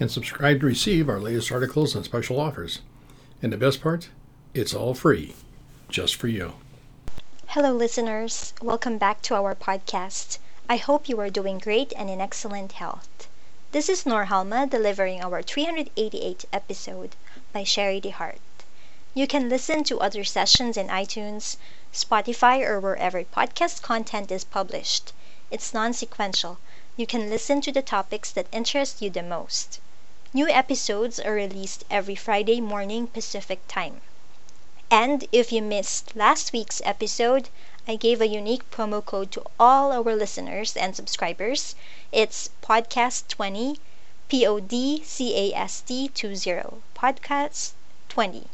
and subscribe to receive our latest articles and special offers. And the best part, it's all free, just for you. Hello listeners, welcome back to our podcast. I hope you are doing great and in excellent health. This is Norhalma delivering our 388th episode by Sharie DeHart. You can listen to other sessions in iTunes, Spotify, or wherever podcast content is published. It's non-sequential. You can listen to the topics that interest you the most. New episodes are released every Friday morning Pacific Time. And if you missed last week's episode, I gave a unique promo code to all our listeners and subscribers. It's podcast20, PODCAST20, podcast20.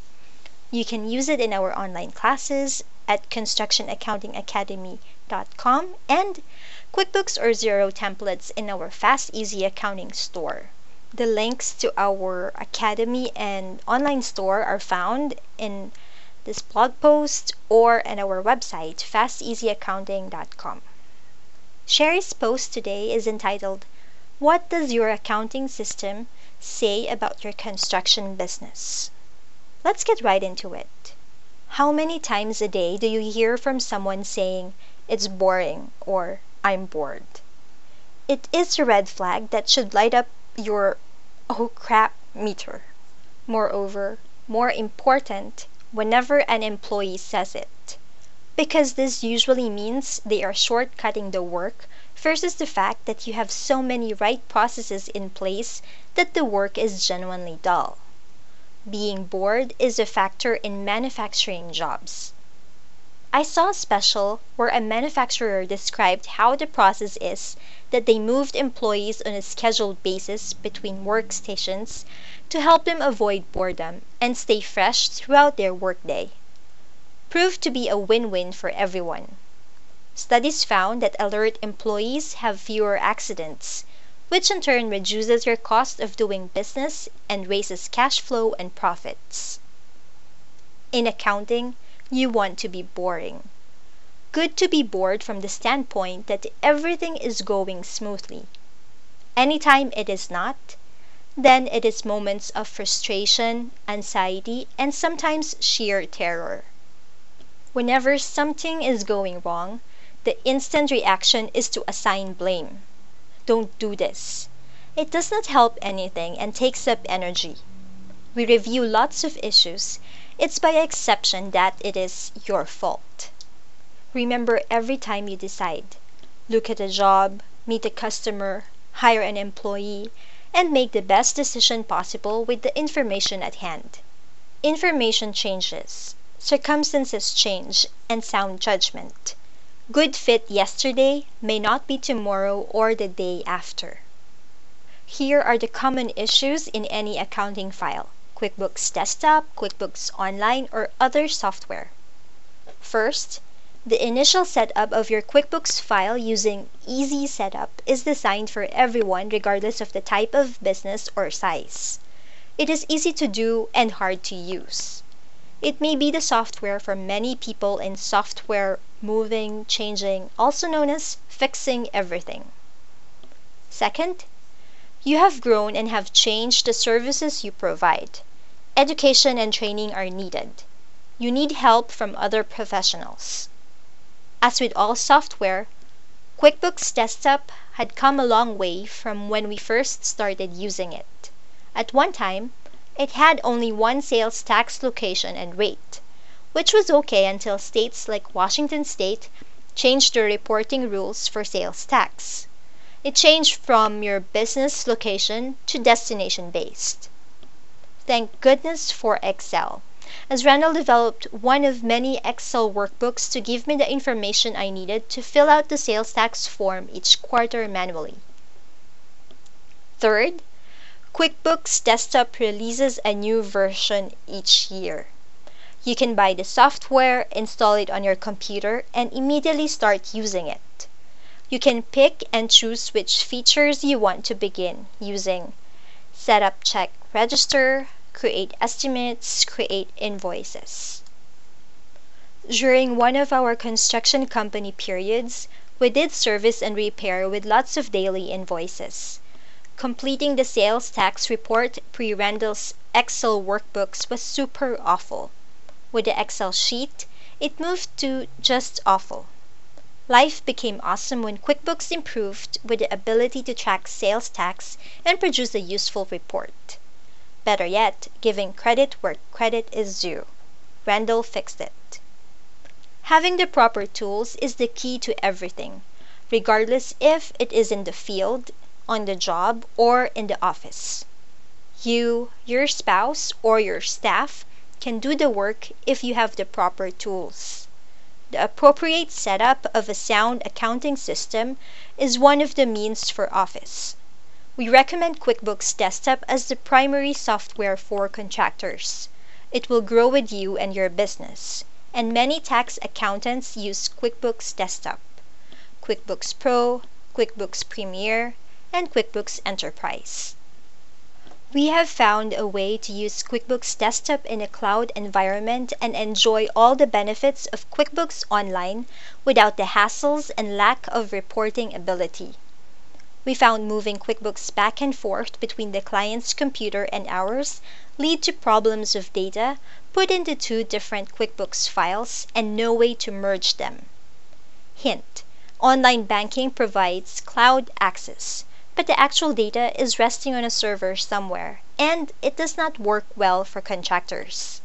You can use it in our online classes at constructionaccountingacademy.com and QuickBooks or Xero templates in our Fast Easy Accounting Store. The links to our academy and online store are found in this blog post or at our website, fasteasyaccounting.com. Sherry's post today is entitled, "What Does Your Accounting System Say About Your Construction Business?" Let's get right into it. How many times a day do you hear from someone saying, "It's boring," or "I'm bored"? It is a red flag that should light up your "oh crap" meter. Moreover, more important, whenever an employee says it, because this usually means they are shortcutting the work versus the fact that you have so many right processes in place that the work is genuinely dull. Being bored is a factor in manufacturing jobs. I saw a special where a manufacturer described how the process is that they moved employees on a scheduled basis between workstations to help them avoid boredom and stay fresh throughout their workday. Proved to be a win-win for everyone. Studies found that alert employees have fewer accidents, which in turn reduces your cost of doing business and raises cash flow and profits. In accounting, you want to be boring. Good to be bored from the standpoint that everything is going smoothly. Anytime it is not, then it is moments of frustration, anxiety, and sometimes sheer terror. Whenever something is going wrong, the instant reaction is to assign blame. Don't do this. It does not help anything and takes up energy. We review lots of issues. It's by exception that it is your fault. Remember, every time you decide, look at a job, meet a customer, hire an employee, and make the best decision possible with the information at hand. Information changes, circumstances change, and sound judgment. Good fit yesterday may not be tomorrow or the day after. Here are the common issues in any accounting file: QuickBooks Desktop, QuickBooks Online, or other software. First, the initial setup of your QuickBooks file using Easy Setup is designed for everyone regardless of the type of business or size. It is easy to do and hard to use. It may be the software for many people in software moving, changing, also known as fixing everything. Second, you have grown and have changed the services you provide. Education and training are needed. You need help from other professionals. As with all software, QuickBooks Desktop had come a long way from when we first started using it. At one time, it had only one sales tax location and rate, which was okay until states like Washington State changed their reporting rules for sales tax. It changed from your business location to destination-based. Thank goodness for Excel, as Randall developed one of many Excel workbooks to give me the information I needed to fill out the sales tax form each quarter manually. Third, QuickBooks Desktop releases a new version each year. You can buy the software, install it on your computer, and immediately start using it. You can pick and choose which features you want to begin using. Set up check register, create estimates, create invoices. During one of our construction company periods, we did service and repair with lots of daily invoices. Completing the sales tax report pre-Randall's Excel workbooks was super awful. With the Excel sheet, it moved to just awful. Life became awesome when QuickBooks improved with the ability to track sales tax and produce a useful report. Better yet, giving credit where credit is due. Randall fixed it. Having the proper tools is the key to everything, regardless if it is in the field, on the job, or in the office. You, your spouse, or your staff can do the work if you have the proper tools. The appropriate setup of a sound accounting system is one of the means for office. We recommend QuickBooks Desktop as the primary software for contractors. It will grow with you and your business, and many tax accountants use QuickBooks Desktop, QuickBooks Pro, QuickBooks Premier, and QuickBooks Enterprise. We have found a way to use QuickBooks Desktop in a cloud environment and enjoy all the benefits of QuickBooks Online without the hassles and lack of reporting ability. We found moving QuickBooks back and forth between the client's computer and ours lead to problems of data put into two different QuickBooks files and no way to merge them. Hint: online banking provides cloud access, but the actual data is resting on a server somewhere, and it does not work well for contractors.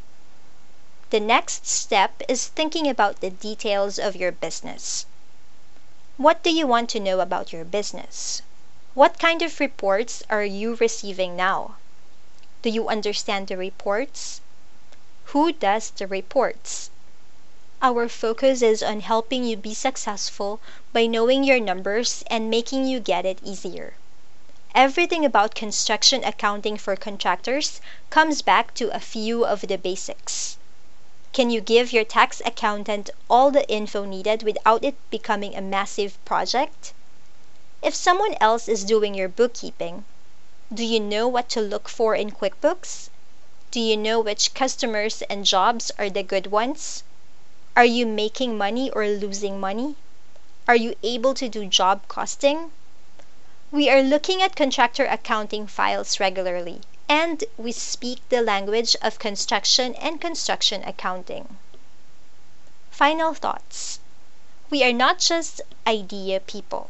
The next step is thinking about the details of your business. What do you want to know about your business? What kind of reports are you receiving now? Do you understand the reports? Who does the reports? Our focus is on helping you be successful by knowing your numbers and making you get it easier. Everything about construction accounting for contractors comes back to a few of the basics. Can you give your tax accountant all the info needed without it becoming a massive project? If someone else is doing your bookkeeping, do you know what to look for in QuickBooks? Do you know which customers and jobs are the good ones? Are you making money or losing money? Are you able to do job costing? We are looking at contractor accounting files regularly, and we speak the language of construction and construction accounting. Final thoughts. We are not just idea people.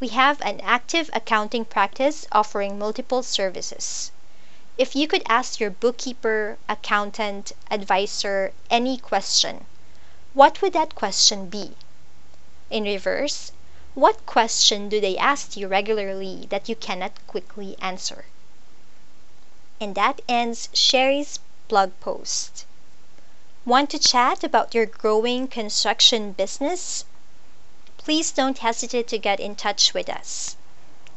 We have an active accounting practice offering multiple services. If you could ask your bookkeeper, accountant, advisor any question, what would that question be? In reverse, what question do they ask you regularly that you cannot quickly answer? And that ends Sharie's blog post. Want to chat about your growing construction business? Please don't hesitate to get in touch with us.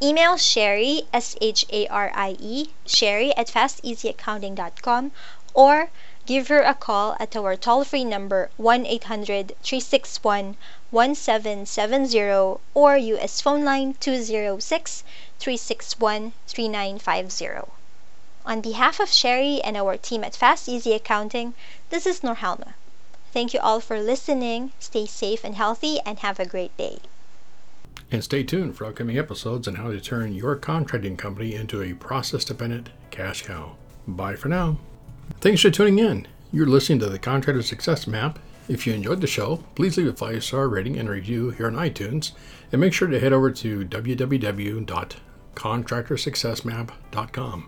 Email Sharie, S-H-A-R-I-E, sharie@fasteasyaccounting.com, or give her a call at our toll-free number 1-800-361-1770 or U.S. phone line 206-361-3950. On behalf of Sharie and our team at Fast Easy Accounting, this is Norhalma. Thank you all for listening. Stay safe and healthy and have a great day. And stay tuned for upcoming episodes on how to turn your contracting company into a process-dependent cash cow. Bye for now. Thanks for tuning in. You're listening to the Contractor Success Map. If you enjoyed the show, please leave a 5-star rating and review here on iTunes, and make sure to head over to www.contractorsuccessmap.com